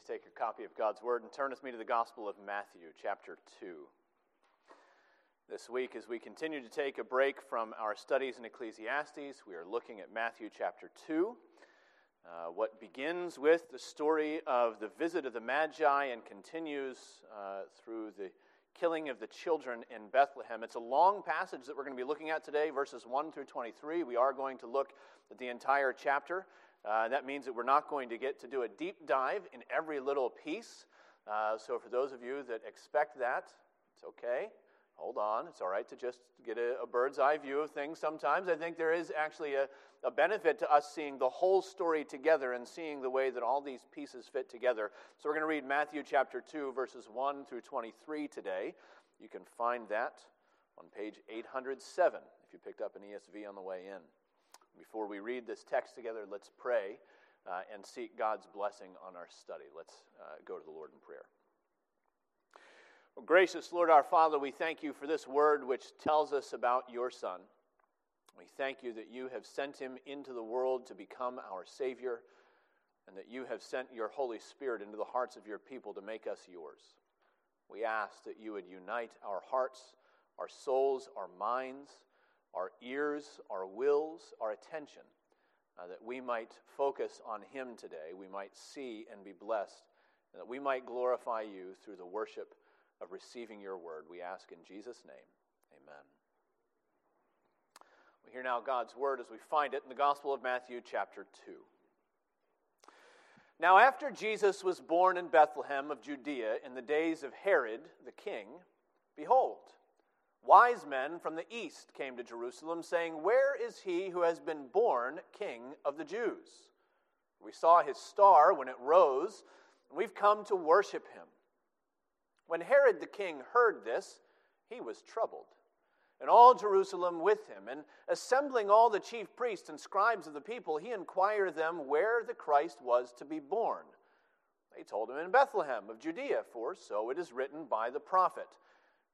Please take your copy of God's Word and turn with me to the Gospel of Matthew, chapter 2. This week, as we continue to take a break from our studies in Ecclesiastes, we are looking at Matthew chapter 2, what begins with the story of the visit of the Magi and continues through the killing of the children in Bethlehem. It's a long passage that we're going to be looking at today, verses 1 through 23. We are going to look at the entire chapter. That means that we're not going to get to do a deep dive in every little piece. So for those of you that expect that, it's okay. Hold on. It's all right to just get a bird's eye view of things sometimes. I think there is actually a benefit to us seeing the whole story together and seeing the way that all these pieces fit together. So we're going to read Matthew chapter 2, verses 1 through 23 today. You can find that on page 807 if you picked up an ESV on the way in. Before we read this text together, let's pray and seek God's blessing on our study. Let's go to the Lord in prayer. Well, gracious Lord, our Father, we thank you for this word which tells us about your Son. We thank you that you have sent him into the world to become our Savior, and that you have sent your Holy Spirit into the hearts of your people to make us yours. We ask that you would unite our hearts, our souls, our minds, our ears, our wills, our attention, that we might focus on him today, we might see and be blessed, and that we might glorify you through the worship of receiving your word. We ask in Jesus' name, amen. We hear now God's word as we find it in the Gospel of Matthew chapter 2. Now after Jesus was born in Bethlehem of Judea in the days of Herod the king, behold, wise men from the east came to Jerusalem, saying, "Where is he who has been born King of the Jews? We saw his star when it rose, and we've come to worship him." When Herod the king heard this, he was troubled, and all Jerusalem with him. And assembling all the chief priests and scribes of the people, he inquired of them where the Christ was to be born. They told him, "In Bethlehem of Judea, for so it is written by the prophet,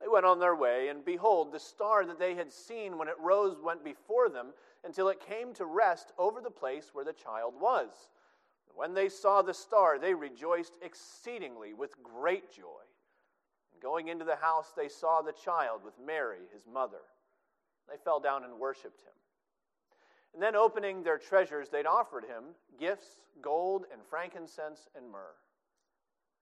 they went on their way, and behold, the star that they had seen when it rose went before them until it came to rest over the place where the child was. When they saw the star, they rejoiced exceedingly with great joy. And going into the house, they saw the child with Mary, his mother. They fell down and worshipped him. And then opening their treasures, they'd offered him gifts, gold and frankincense and myrrh.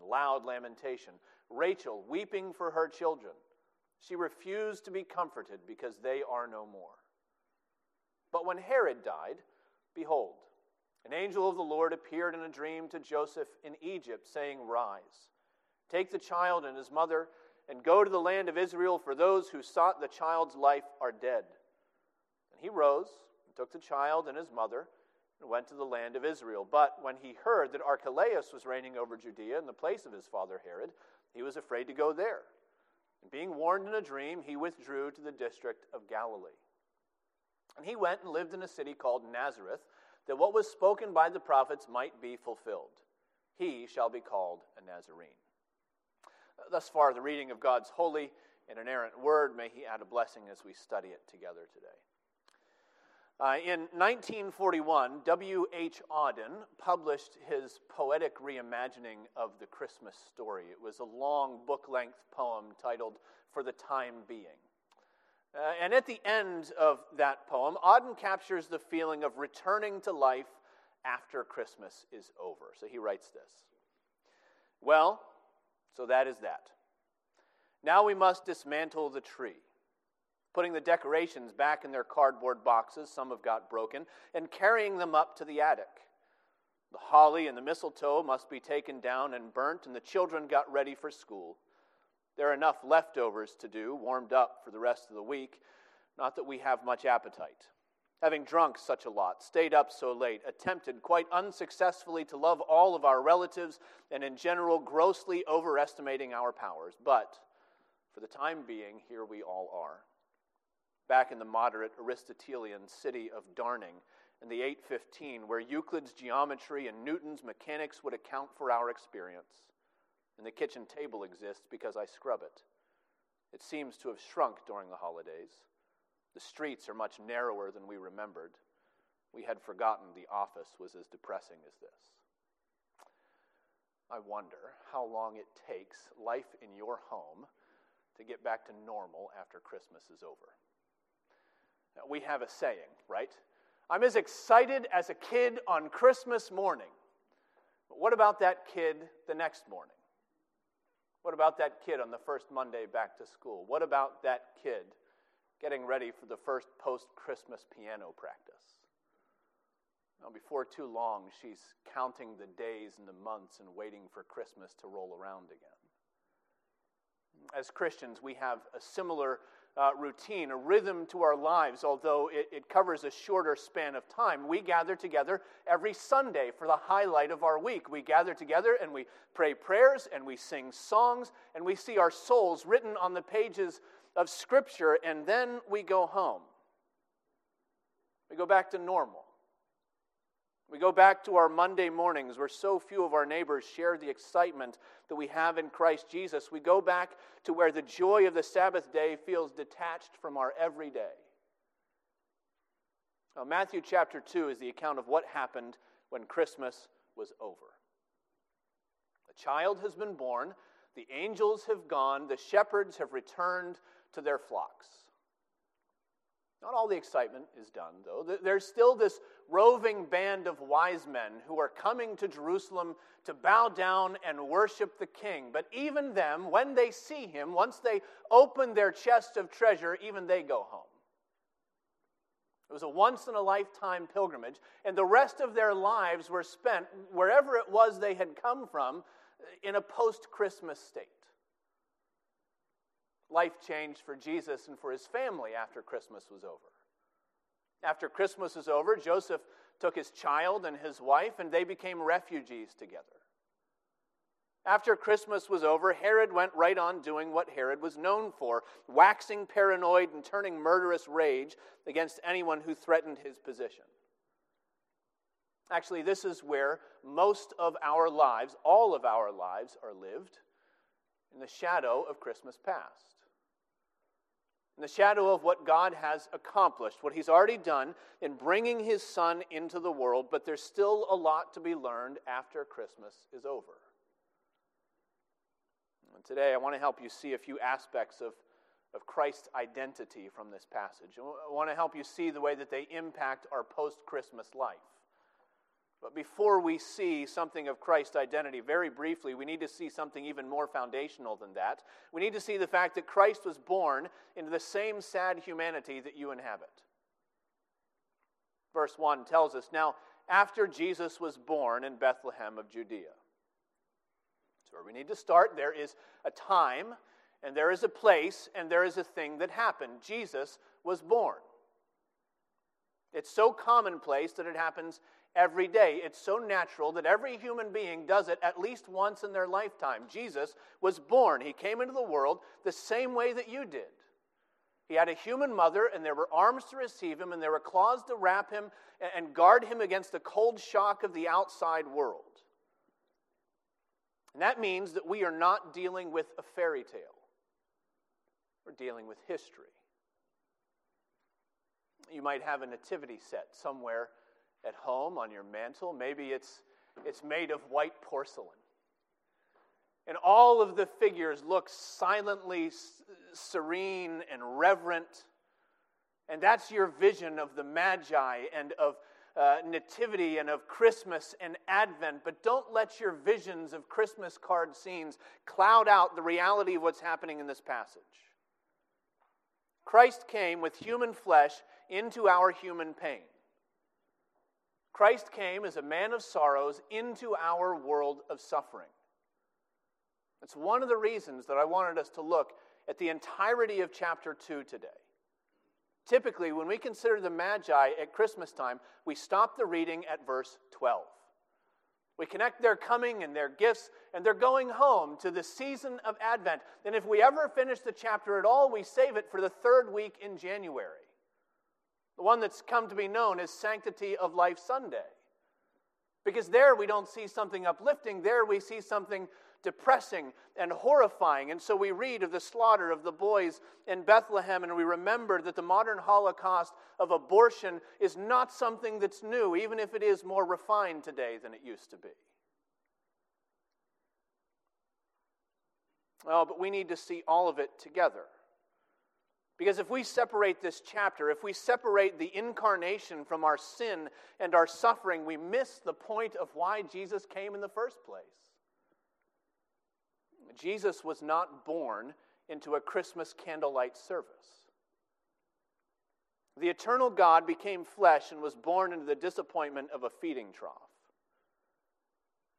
loud lamentation, Rachel weeping for her children. She refused to be comforted because they are no more." But when Herod died, behold, an angel of the Lord appeared in a dream to Joseph in Egypt, saying, "Rise, take the child and his mother, and go to the land of Israel, for those who sought the child's life are dead." And he rose and took the child and his mother and went to the land of Israel. But when he heard that Archelaus was reigning over Judea in the place of his father Herod, he was afraid to go there. And being warned in a dream, he withdrew to the district of Galilee. And he went and lived in a city called Nazareth, that what was spoken by the prophets might be fulfilled. "He shall be called a Nazarene." Thus far, the reading of God's holy and inerrant word. May he add a blessing as we study it together today. In 1941, W.H. Auden published his poetic reimagining of the Christmas story. It was a long book-length poem titled For the Time Being. And at the end of that poem, Auden captures the feeling of returning to life after Christmas is over. So he writes this. Well, so that is that. Now we must dismantle the tree, putting the decorations back in their cardboard boxes, some have got broken, and carrying them up to the attic. The holly and the mistletoe must be taken down and burnt, and the children got ready for school. There are enough leftovers to do, warmed up for the rest of the week, not that we have much appetite. Having drunk such a lot, stayed up so late, attempted quite unsuccessfully to love all of our relatives, and in general grossly overestimating our powers. But for the time being, here we all are. Back in the moderate Aristotelian city of Darning in the 815, where Euclid's geometry and Newton's mechanics would account for our experience. And the kitchen table exists because I scrub it. It seems to have shrunk during the holidays. The streets are much narrower than we remembered. We had forgotten the office was as depressing as this. I wonder how long it takes life in your home to get back to normal after Christmas is over. We have a saying, right? I'm as excited as a kid on Christmas morning. But what about that kid the next morning? What about that kid on the first Monday back to school? What about that kid getting ready for the first post-Christmas piano practice? Now, before too long, she's counting the days and the months and waiting for Christmas to roll around again. As Christians, we have a similar routine, a rhythm to our lives, although it covers a shorter span of time. We gather together every Sunday for the highlight of our week. We gather together and we pray prayers and we sing songs and we see our souls written on the pages of Scripture, and then we go home. We go back to normal. We go back to our Monday mornings where so few of our neighbors share the excitement that we have in Christ Jesus. We go back to where the joy of the Sabbath day feels detached from our everyday. Now, Matthew chapter 2 is the account of what happened when Christmas was over. A child has been born, the angels have gone, the shepherds have returned to their flocks. Not all the excitement is done, though. There's still this roving band of wise men who are coming to Jerusalem to bow down and worship the king. But even them, when they see him, once they open their chest of treasure, even they go home. It was a once-in-a-lifetime pilgrimage, and the rest of their lives were spent, wherever it was they had come from, in a post-Christmas state. Life changed for Jesus and for his family after Christmas was over. After Christmas was over, Joseph took his child and his wife, and they became refugees together. After Christmas was over, Herod went right on doing what Herod was known for, waxing paranoid and turning murderous rage against anyone who threatened his position. Actually, this is where most of our lives, all of our lives, are lived, in the shadow of Christmas past. In the shadow of what God has accomplished, what he's already done in bringing his son into the world, but there's still a lot to be learned after Christmas is over. And today I want to help you see a few aspects of Christ's identity from this passage. I want to help you see the way that they impact our post-Christmas life. But before we see something of Christ's identity, very briefly, we need to see something even more foundational than that. We need to see the fact that Christ was born into the same sad humanity that you inhabit. Verse 1 tells us, now, after Jesus was born in Bethlehem of Judea. That's where we need to start. There is a time, and there is a place, and there is a thing that happened. Jesus was born. It's so commonplace that it happens every day. It's so natural that every human being does it at least once in their lifetime. Jesus was born. He came into the world the same way that you did. He had a human mother, and there were arms to receive him, and there were claws to wrap him and guard him against the cold shock of the outside world. And that means that we are not dealing with a fairy tale. We're dealing with history. You might have a nativity set somewhere at home on your mantle. Maybe it's made of white porcelain. And all of the figures look silently serene and reverent. And that's your vision of the Magi and of Nativity and of Christmas and Advent. But don't let your visions of Christmas card scenes cloud out the reality of what's happening in this passage. Christ came with human flesh into our human pain. Christ came as a man of sorrows into our world of suffering. That's one of the reasons that I wanted us to look at the entirety of chapter 2 today. Typically, when we consider the Magi at Christmas time, we stop the reading at verse 12. We connect their coming and their gifts and their going home to the season of Advent. And if we ever finish the chapter at all, we save it for the third week in January, the one that's come to be known as Sanctity of Life Sunday. Because there we don't see something uplifting, there we see something depressing and horrifying. And so we read of the slaughter of the boys in Bethlehem, and we remember that the modern Holocaust of abortion is not something that's new, even if it is more refined today than it used to be. Oh, but we need to see all of it together. Because if we separate this chapter, if we separate the incarnation from our sin and our suffering, we miss the point of why Jesus came in the first place. Jesus was not born into a Christmas candlelight service. The eternal God became flesh and was born into the disappointment of a feeding trough.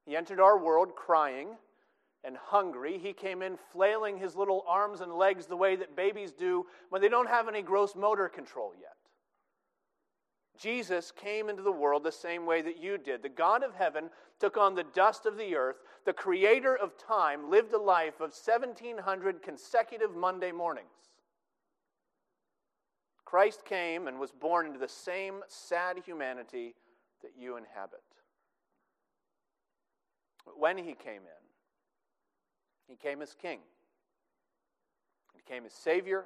He entered our world crying and hungry. He came in flailing his little arms and legs the way that babies do when they don't have any gross motor control yet. Jesus came into the world the same way that you did. The God of heaven took on the dust of the earth. The creator of time lived a life of 1,700 consecutive Monday mornings. Christ came and was born into the same sad humanity that you inhabit. When he came in, he came as king. He came as savior.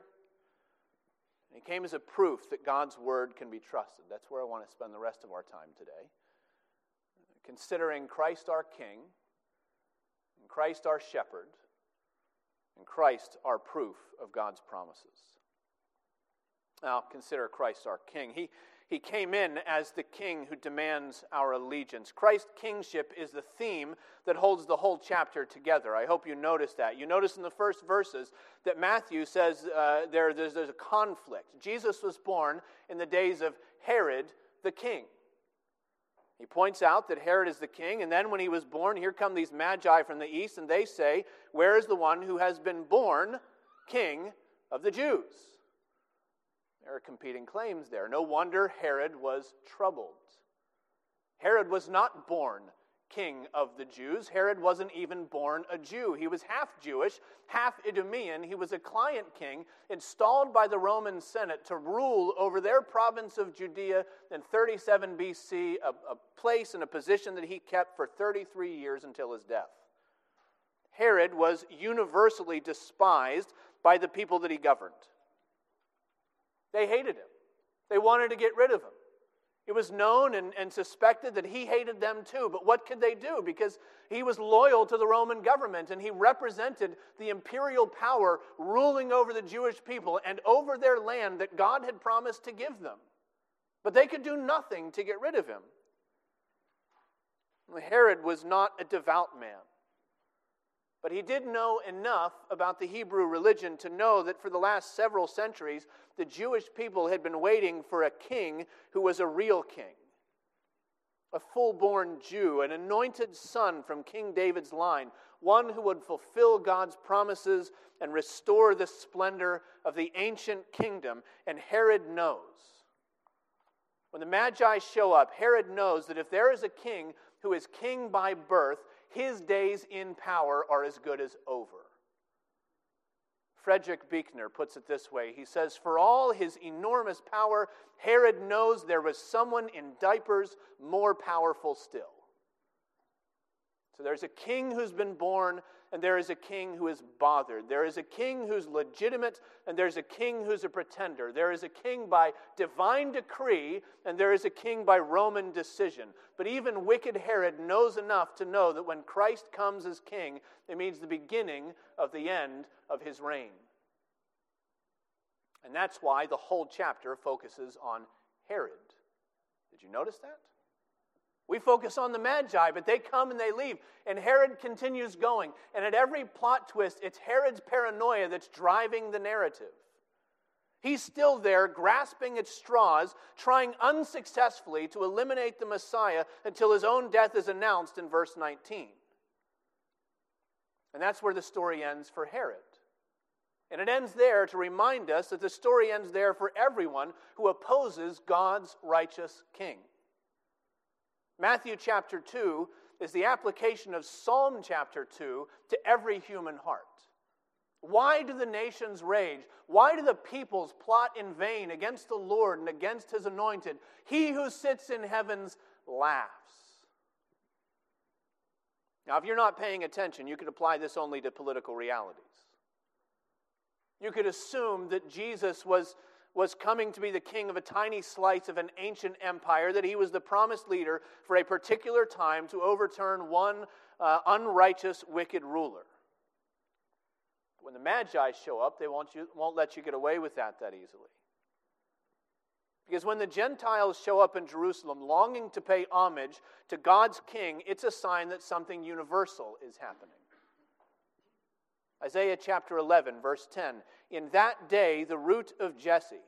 And he came as a proof that God's word can be trusted. That's where I want to spend the rest of our time today, considering Christ our King, and Christ our Shepherd, and Christ our proof of God's promises. Now, consider Christ our King. He came in as the King who demands our allegiance. Christ's kingship is the theme that holds the whole chapter together. I hope you notice that. You notice in the first verses that Matthew says there's a conflict. Jesus was born in the days of Herod the king. He points out that Herod is the king, and then when he was born, here come these Magi from the east, and they say, "Where is the one who has been born king of the Jews?" There are competing claims there. No wonder Herod was troubled. Herod was not born king of the Jews. Herod wasn't even born a Jew. He was half Jewish, half Idumean. He was a client king installed by the Roman Senate to rule over their province of Judea in 37 BC, a place and a position that he kept for 33 years until his death. Herod was universally despised by the people that he governed. They hated him. They wanted to get rid of him. It was known and suspected that he hated them too, but what could they do? Because he was loyal to the Roman government, and he represented the imperial power ruling over the Jewish people and over their land that God had promised to give them. But they could do nothing to get rid of him. Herod was not a devout man. But he did know enough about the Hebrew religion to know that for the last several centuries, the Jewish people had been waiting for a king who was a real king, a full-born Jew, an anointed son from King David's line, one who would fulfill God's promises and restore the splendor of the ancient kingdom. And Herod knows. When the Magi show up, Herod knows that if there is a king who is king by birth, his days in power are as good as over. Frederick Buechner puts it this way. He says, "For all his enormous power, Herod knows there was someone in diapers more powerful still." It's So there's a king who's been born, and there is a king who is bothered. There is a king who's legitimate, and there's a king who's a pretender. There is a king by divine decree, and there is a king by Roman decision. But even wicked Herod knows enough to know that when Christ comes as king, it means the beginning of the end of his reign. And that's why the whole chapter focuses on Herod. Did you notice that? We focus on the Magi, but they come and they leave. And Herod continues going. And at every plot twist, it's Herod's paranoia that's driving the narrative. He's still there, grasping at straws, trying unsuccessfully to eliminate the Messiah until his own death is announced in verse 19. And that's where the story ends for Herod. And it ends there to remind us that the story ends there for everyone who opposes God's righteous king. Matthew chapter 2 is the application of Psalm chapter 2 to every human heart. Why do the nations rage? Why do the peoples plot in vain against the Lord and against his anointed? He who sits in heavens laughs. Now, if you're not paying attention, you could apply this only to political realities. You could assume that Jesus was coming to be the king of a tiny slice of an ancient empire, that he was the promised leader for a particular time to overturn one unrighteous, wicked ruler. When the Magi show up, they won't let you get away with that easily. Because when the Gentiles show up in Jerusalem longing to pay homage to God's king, it's a sign that something universal is happening. Isaiah chapter 11, verse 10, "In that day the root of Jesse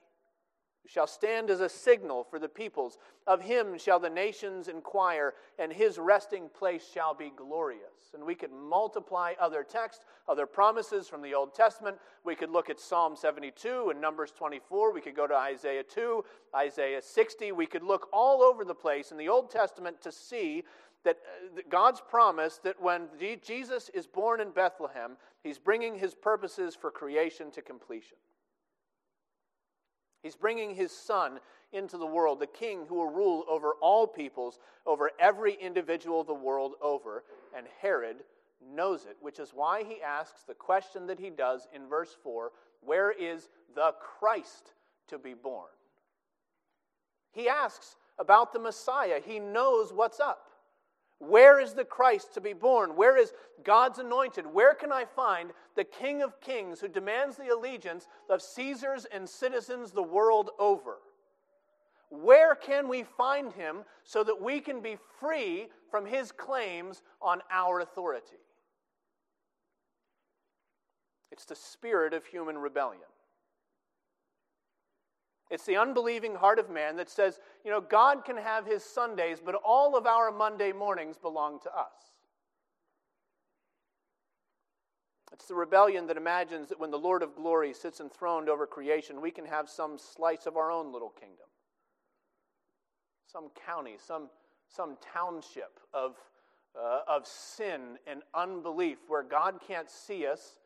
shall stand as a signal for the peoples. Of him shall the nations inquire, and his resting place shall be glorious." And we could multiply other texts, other promises from the Old Testament. We could look at Psalm 72 and Numbers 24. We could go to Isaiah 2, Isaiah 60. We could look all over the place in the Old Testament to see that God's promise that when Jesus is born in Bethlehem, he's bringing his purposes for creation to completion. He's bringing his son into the world, the king who will rule over all peoples, over every individual the world over, and Herod knows it, which is why he asks the question that he does in verse 4, "Where is the Christ to be born?" He asks about the Messiah. He knows what's up. Where is the Christ to be born? Where is God's anointed? Where can I find the King of Kings who demands the allegiance of Caesars and citizens the world over? Where can we find him so that we can be free from his claims on our authority? It's the spirit of human rebellion. It's the unbelieving heart of man that says, you know, God can have his Sundays, but all of our Monday mornings belong to us. It's the rebellion that imagines that when the Lord of glory sits enthroned over creation, we can have some slice of our own little kingdom. Some county, some township of sin and unbelief where God can't see us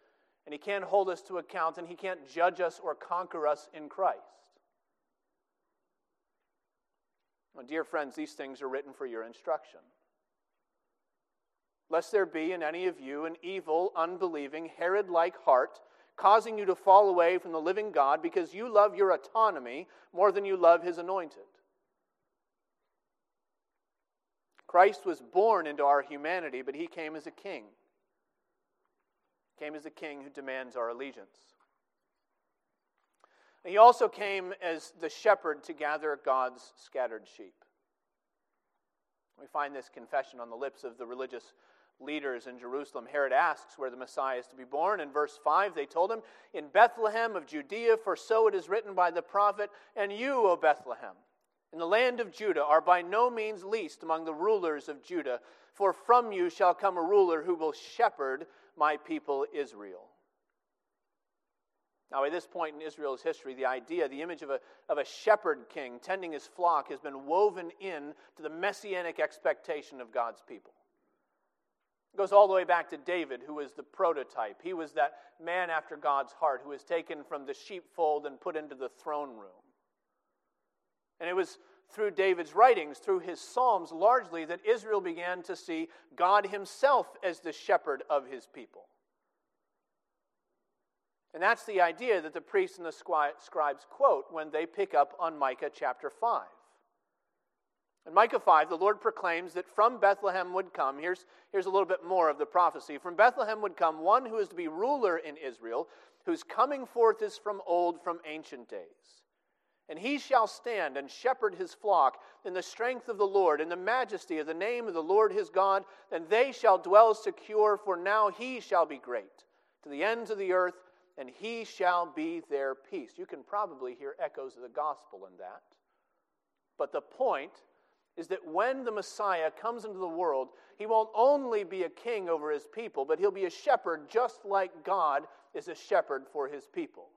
and he can't hold us to account and he can't judge us or conquer us in Christ. Well, dear friends, these things are written for your instruction. Lest there be in any of you an evil, unbelieving, Herod-like heart, causing you to fall away from the living God because you love your autonomy more than you love his anointed. Christ was born into our humanity, but he came as a king. He came as a king who demands our allegiance. He also came as the shepherd to gather God's scattered sheep. We find this confession on the lips of the religious leaders in Jerusalem. Herod asks where the Messiah is to be born. In verse 5, they told him, "In Bethlehem of Judea, for so it is written by the prophet, and you, O Bethlehem, in the land of Judah, are by no means least among the rulers of Judah, for from you shall come a ruler who will shepherd my people Israel." Now, at this point in Israel's history, the image of a shepherd king tending his flock has been woven in to the messianic expectation of God's people. It goes all the way back to David, who was the prototype. He was that man after God's heart who was taken from the sheepfold and put into the throne room. And it was through David's writings, through his Psalms largely, that Israel began to see God himself as the shepherd of his people. And that's the idea that the priests and the scribes quote when they pick up on Micah chapter 5. In Micah 5, the Lord proclaims that from Bethlehem would come, here's a little bit more of the prophecy, from Bethlehem would come one who is to be ruler in Israel, whose coming forth is from old, from ancient days. And he shall stand and shepherd his flock in the strength of the Lord, in the majesty of the name of the Lord his God, and they shall dwell secure, for now he shall be great to the ends of the earth, and he shall be their peace. You can probably hear echoes of the gospel in that. But the point is that when the Messiah comes into the world, he won't only be a king over his people, but he'll be a shepherd just like God is a shepherd for his people.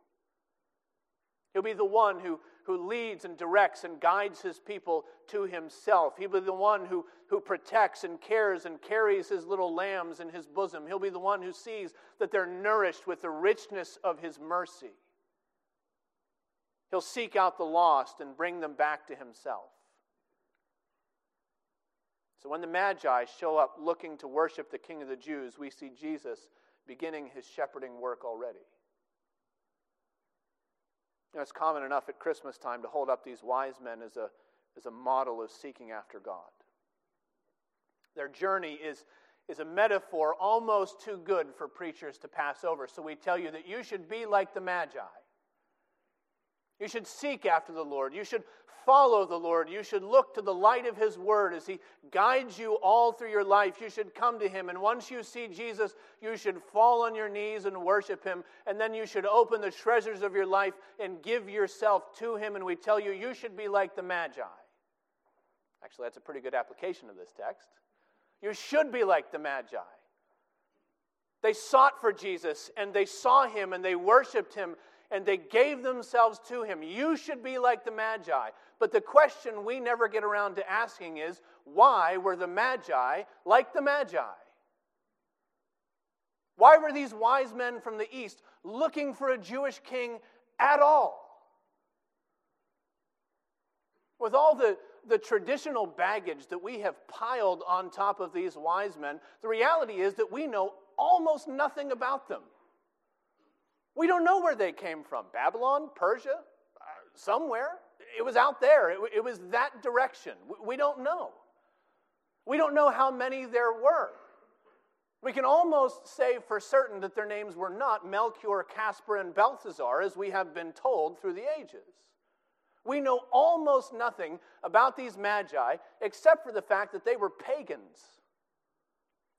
He'll be the one who leads and directs and guides his people to himself. He'll be the one who protects and cares and carries his little lambs in his bosom. He'll be the one who sees that they're nourished with the richness of his mercy. He'll seek out the lost and bring them back to himself. So when the Magi show up looking to worship the King of the Jews, we see Jesus beginning his shepherding work already. You know, it's common enough at Christmas time to hold up these wise men as a model of seeking after God. Their journey is a metaphor almost too good for preachers to pass over. So we tell you that you should be like the Magi. You should seek after the Lord. You should follow the Lord. You should look to the light of his word as he guides you all through your life. You should come to him. And once you see Jesus, you should fall on your knees and worship him. And then you should open the treasures of your life and give yourself to him. And we tell you, you should be like the Magi. Actually, that's a pretty good application of this text. You should be like the Magi. They sought for Jesus, and they saw him, and they worshiped him, and they gave themselves to him. You should be like the Magi. But the question we never get around to asking is, why were the Magi like the Magi? Why were these wise men from the east looking for a Jewish king at all? With all the traditional baggage that we have piled on top of these wise men, the reality is that we know almost nothing about them. We don't know where they came from. Babylon, Persia, somewhere. It was out there. It was that direction. We don't know. We don't know how many there were. We can almost say for certain that their names were not Melchior, Caspar, and Balthazar, as we have been told through the ages. We know almost nothing about these Magi, except for the fact that they were pagans.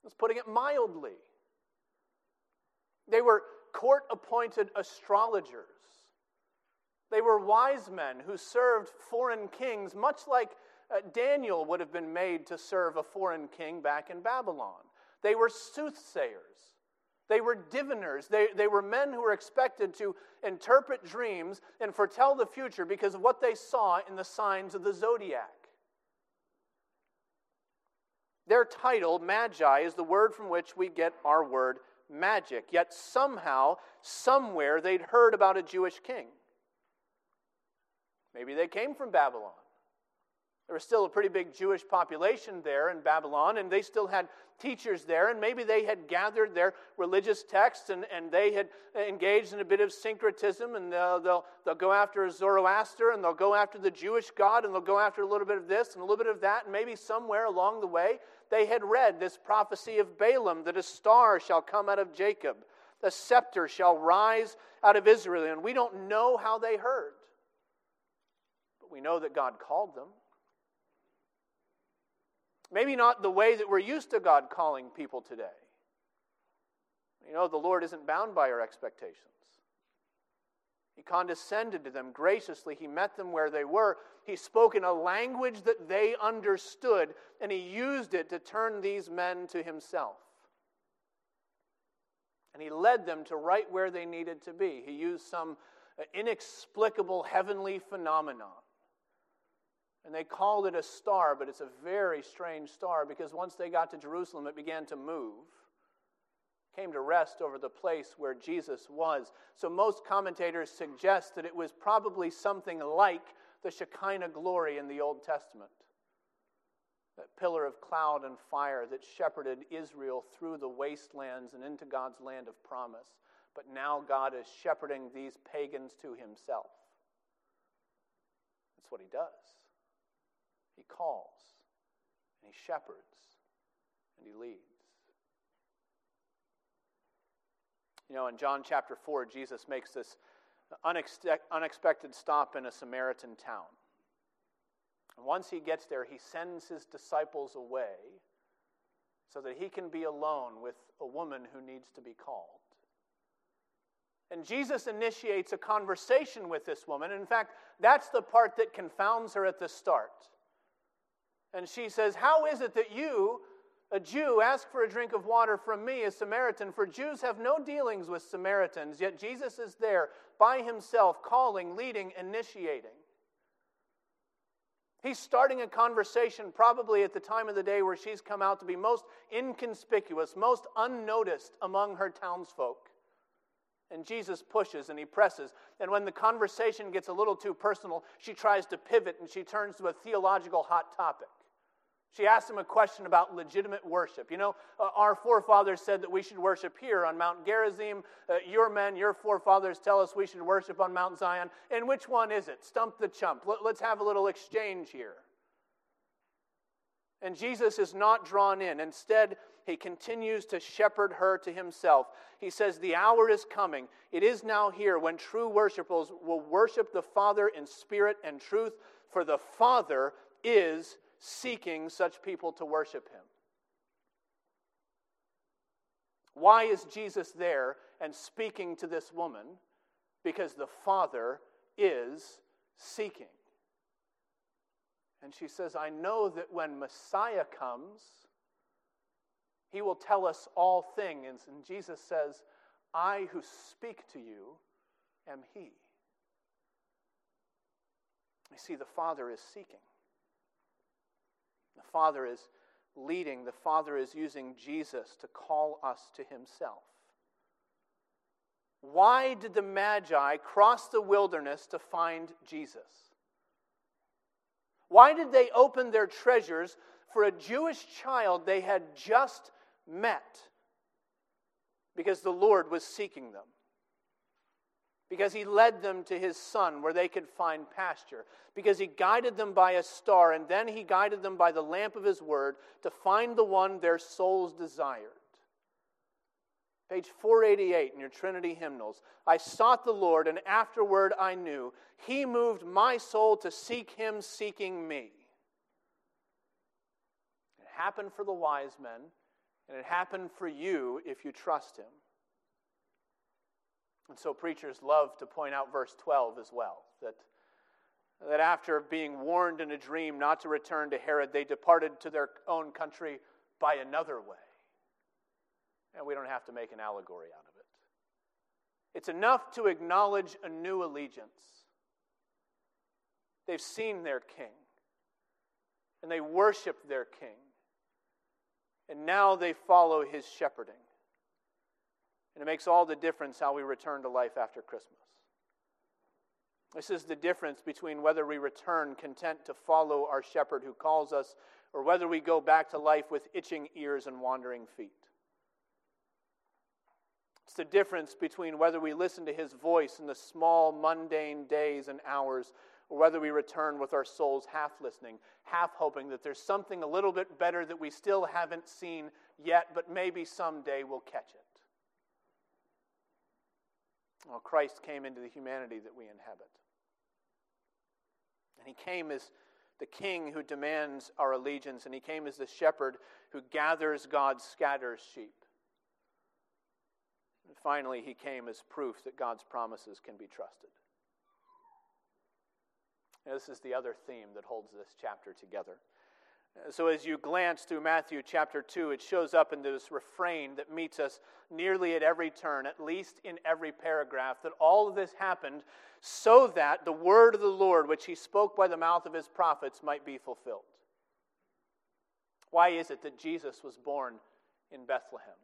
That's putting it mildly. They were court-appointed astrologers. They were wise men who served foreign kings, much like Daniel would have been made to serve a foreign king back in Babylon. They were soothsayers. They were diviners. They were men who were expected to interpret dreams and foretell the future because of what they saw in the signs of the zodiac. Their title, Magi, is the word from which we get our word magic, yet somehow, somewhere, they'd heard about a Jewish king. Maybe they came from Babylon. There was still a pretty big Jewish population there in Babylon, and they still had teachers there, and maybe they had gathered their religious texts, and they had engaged in a bit of syncretism, and they'll go after Zoroaster, and they'll go after the Jewish God, and they'll go after a little bit of this and a little bit of that, and maybe somewhere along the way, they had read this prophecy of Balaam, that a star shall come out of Jacob, a scepter shall rise out of Israel. And we don't know how they heard, but we know that God called them. Maybe not the way that we're used to God calling people today. You know, the Lord isn't bound by our expectations. He condescended to them graciously. He met them where they were. He spoke in a language that they understood, and he used it to turn these men to himself. And he led them to right where they needed to be. He used some inexplicable heavenly phenomenon. And they called it a star, but it's a very strange star, because once they got to Jerusalem, it began to move. Came to rest over the place where Jesus was. So most commentators suggest that it was probably something like the Shekinah glory in the Old Testament. That pillar of cloud and fire that shepherded Israel through the wastelands and into God's land of promise. But now God is shepherding these pagans to himself. That's what he does. He calls, and he shepherds, and he leads. You know, in John chapter 4, Jesus makes this unexpected stop in a Samaritan town. And once he gets there, he sends his disciples away so that he can be alone with a woman who needs to be called. And Jesus initiates a conversation with this woman. In fact, that's the part that confounds her at the start. And she says, "How is it that you, a Jew, ask for a drink of water from me, a Samaritan? For Jews have no dealings with Samaritans." Yet Jesus is there by himself, calling, leading, initiating. He's starting a conversation probably at the time of the day where she's come out to be most inconspicuous, most unnoticed among her townsfolk. And Jesus pushes and he presses. And when the conversation gets a little too personal, she tries to pivot and she turns to a theological hot topic. She asks him a question about legitimate worship. You know, our forefathers said that we should worship here on Mount Gerizim. Your men, your forefathers tell us we should worship on Mount Zion. And which one is it? Stump the chump. Let's have a little exchange here. And Jesus is not drawn in. Instead, he continues to shepherd her to himself. He says, "The hour is coming. It is now here when true worshipers will worship the Father in spirit and truth, for the Father is seeking such people to worship him." Why is Jesus there and speaking to this woman? Because the Father is seeking. And she says, "I know that when Messiah comes, he will tell us all things." And Jesus says, "I who speak to you am he." You see, the Father is seeking. The Father is leading. The Father is using Jesus to call us to himself. Why did the Magi cross the wilderness to find Jesus? Why did they open their treasures for a Jewish child they had just met? Because the Lord was seeking them. Because he led them to his son where they could find pasture. Because he guided them by a star, and then he guided them by the lamp of his word to find the one their souls desired. Page 488 in your Trinity hymnals. "I sought the Lord, and afterward I knew. He moved my soul to seek him, seeking me." It happened for the wise men, and it happened for you if you trust him. And so preachers love to point out verse 12 as well, that after being warned in a dream not to return to Herod, they departed to their own country by another way. And we don't have to make an allegory out of it. It's enough to acknowledge a new allegiance. They've seen their king, and they worship their king, and now they follow his shepherding. And it makes all the difference how we return to life after Christmas. This is the difference between whether we return content to follow our shepherd who calls us, or whether we go back to life with itching ears and wandering feet. It's the difference between whether we listen to his voice in the small, mundane days and hours, or whether we return with our souls half listening, half hoping that there's something a little bit better that we still haven't seen yet, but maybe someday we'll catch it. Well, Christ came into the humanity that we inhabit. And he came as the king who demands our allegiance, and he came as the shepherd who gathers God's scattered sheep. And finally, he came as proof that God's promises can be trusted. Now, this is the other theme that holds this chapter together. So as you glance through Matthew chapter 2, it shows up in this refrain that meets us nearly at every turn, at least in every paragraph, that all of this happened so that the word of the Lord, which he spoke by the mouth of his prophets, might be fulfilled. Why is it that Jesus was born in Bethlehem?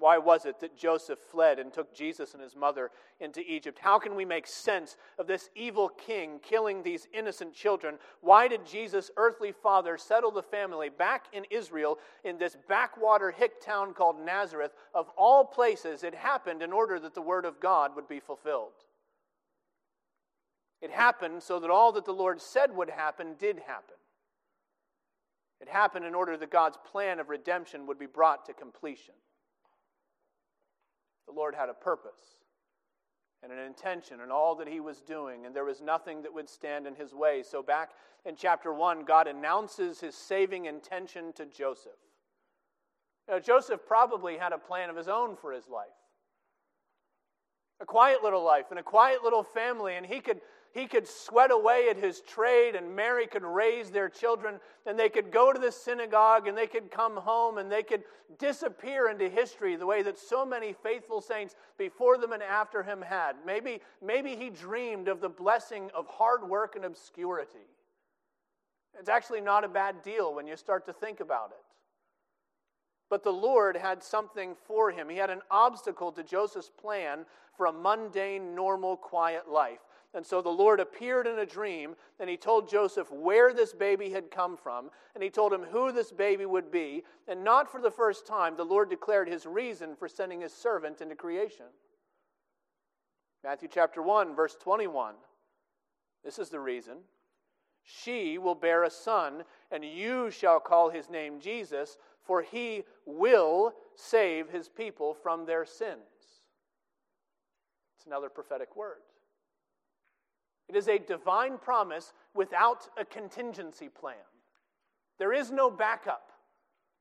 Why was it that Joseph fled and took Jesus and his mother into Egypt? How can we make sense of this evil king killing these innocent children? Why did Jesus' earthly father settle the family back in Israel in this backwater hick town called Nazareth? Of all places, it happened in order that the word of God would be fulfilled. It happened so that all that the Lord said would happen did happen. It happened in order that God's plan of redemption would be brought to completion. The Lord had a purpose and an intention in all that he was doing, and there was nothing that would stand in his way. So back in chapter 1, God announces his saving intention to Joseph. Now, Joseph probably had a plan of his own for his life. A quiet little life and a quiet little family, and he could sweat away at his trade, and Mary could raise their children, and they could go to the synagogue, and they could come home, and they could disappear into history the way that so many faithful saints before them and after him had. Maybe he dreamed of the blessing of hard work and obscurity. It's actually not a bad deal when you start to think about it. But the Lord had something for him. He had an obstacle to Joseph's plan for a mundane, normal, quiet life. And so the Lord appeared in a dream, and he told Joseph where this baby had come from, and he told him who this baby would be. And not for the first time, the Lord declared his reason for sending his servant into creation. Matthew chapter 1, verse 21. This is the reason. She will bear a son, and you shall call his name Jesus, for he will save his people from their sins. It's another prophetic word. It is a divine promise without a contingency plan. There is no backup.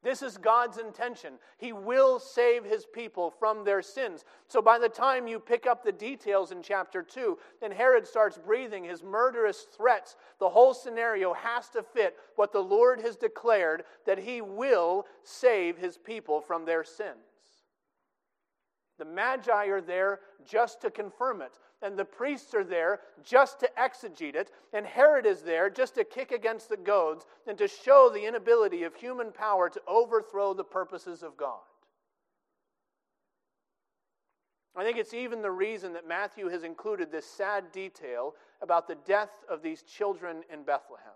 This is God's intention. He will save his people from their sins. So by the time you pick up the details in chapter 2, and Herod starts breathing his murderous threats, the whole scenario has to fit what the Lord has declared, that he will save his people from their sins. The Magi are there just to confirm it, and the priests are there just to exegete it, and Herod is there just to kick against the goads and to show the inability of human power to overthrow the purposes of God. I think it's even the reason that Matthew has included this sad detail about the death of these children in Bethlehem.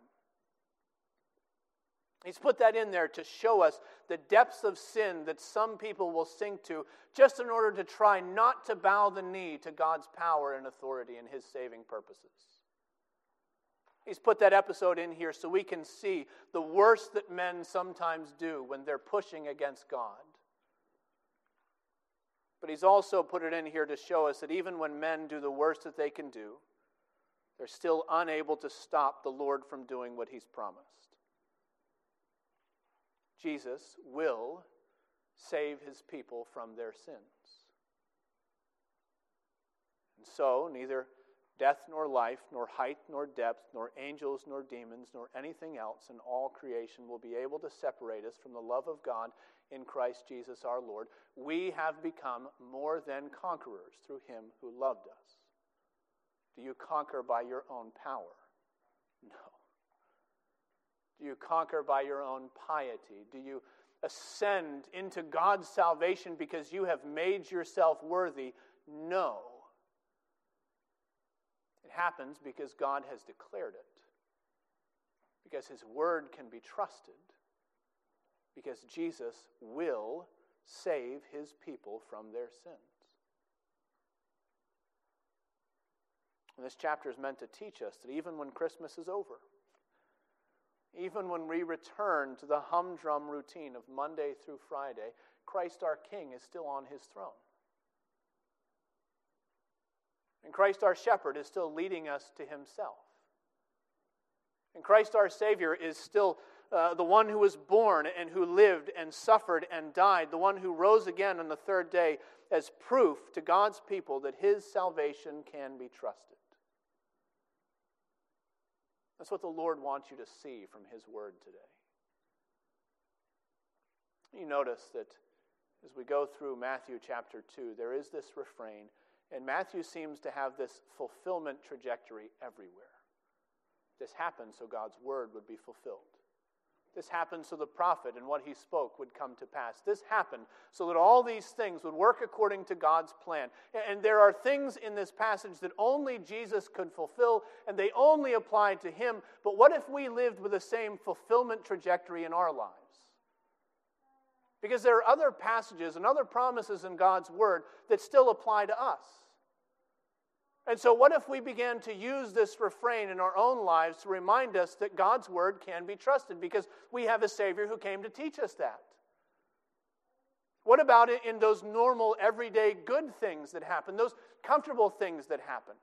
He's put that in there to show us the depths of sin that some people will sink to just in order to try not to bow the knee to God's power and authority and his saving purposes. He's put that episode in here so we can see the worst that men sometimes do when they're pushing against God. But he's also put it in here to show us that even when men do the worst that they can do, they're still unable to stop the Lord from doing what he's promised. Jesus will save his people from their sins. And so, neither death nor life, nor height nor depth, nor angels nor demons, nor anything else in all creation will be able to separate us from the love of God in Christ Jesus our Lord. We have become more than conquerors through him who loved us. Do you conquer by your own power? No. Do you conquer by your own piety? Do you ascend into God's salvation because you have made yourself worthy? No. It happens because God has declared it, because his word can be trusted, because Jesus will save his people from their sins. And this chapter is meant to teach us that even when Christmas is over, even when we return to the humdrum routine of Monday through Friday, Christ our King is still on his throne. And Christ our Shepherd is still leading us to himself. And Christ our Savior is still the one who was born and who lived and suffered and died, the one who rose again on the third day as proof to God's people that his salvation can be trusted. That's what the Lord wants you to see from his word today. You notice that as we go through Matthew chapter 2, there is this refrain, and Matthew seems to have this fulfillment trajectory everywhere. This happened so God's word would be fulfilled. This happened so the prophet and what he spoke would come to pass. This happened so that all these things would work according to God's plan. And there are things in this passage that only Jesus could fulfill, and they only apply to him. But what if we lived with the same fulfillment trajectory in our lives? Because there are other passages and other promises in God's word that still apply to us. And so what if we began to use this refrain in our own lives to remind us that God's word can be trusted because we have a Savior who came to teach us that? What about it in those normal, everyday good things that happen, those comfortable things that happen?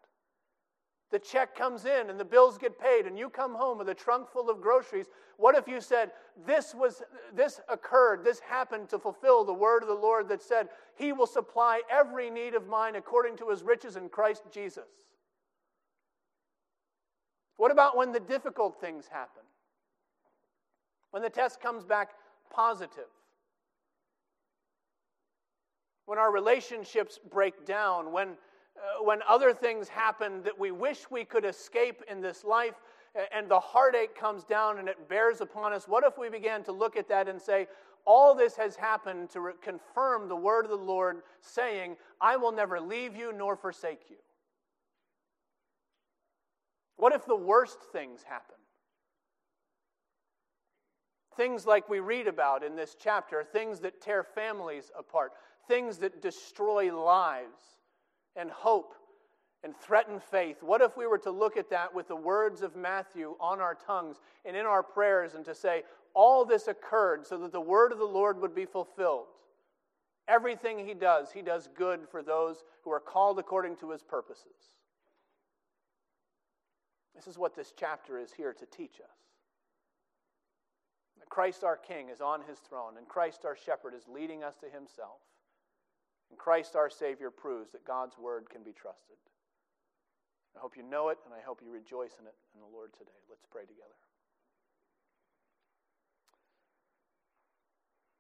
The check comes in and the bills get paid and you come home with a trunk full of groceries. What if you said, this happened to fulfill the word of the Lord that said, he will supply every need of mine according to his riches in Christ Jesus? What about when the difficult things happen? When the test comes back positive? When our relationships break down? When other things happen that we wish we could escape in this life, and the heartache comes down and it bears upon us? What if we began to look at that and say, all this has happened to confirm the word of the Lord saying, I will never leave you nor forsake you? What if the worst things happen? Things like we read about in this chapter, things that tear families apart, things that destroy lives and hope and threaten faith. What if we were to look at that with the words of Matthew on our tongues and in our prayers and to say, all this occurred so that the word of the Lord would be fulfilled. Everything he does good for those who are called according to his purposes. This is what this chapter is here to teach us. Christ our King is on his throne, and Christ our Shepherd is leading us to himself. And Christ our Savior proves that God's word can be trusted. I hope you know it, and I hope you rejoice in it in the Lord today. Let's pray together.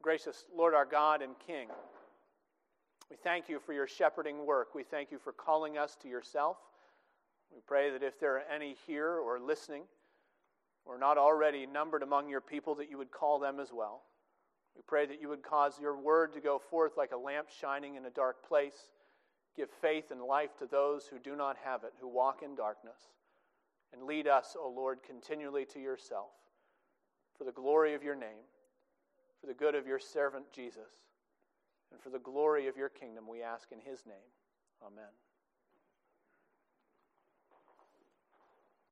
Gracious Lord our God and King, we thank you for your shepherding work. We thank you for calling us to yourself. We pray that if there are any here or listening or not already numbered among your people, that you would call them as well. We pray that you would cause your word to go forth like a lamp shining in a dark place. Give faith and life to those who do not have it, who walk in darkness. And lead us, O Lord, continually to yourself, for the glory of your name, for the good of your servant Jesus, and for the glory of your kingdom, we ask in his name. Amen.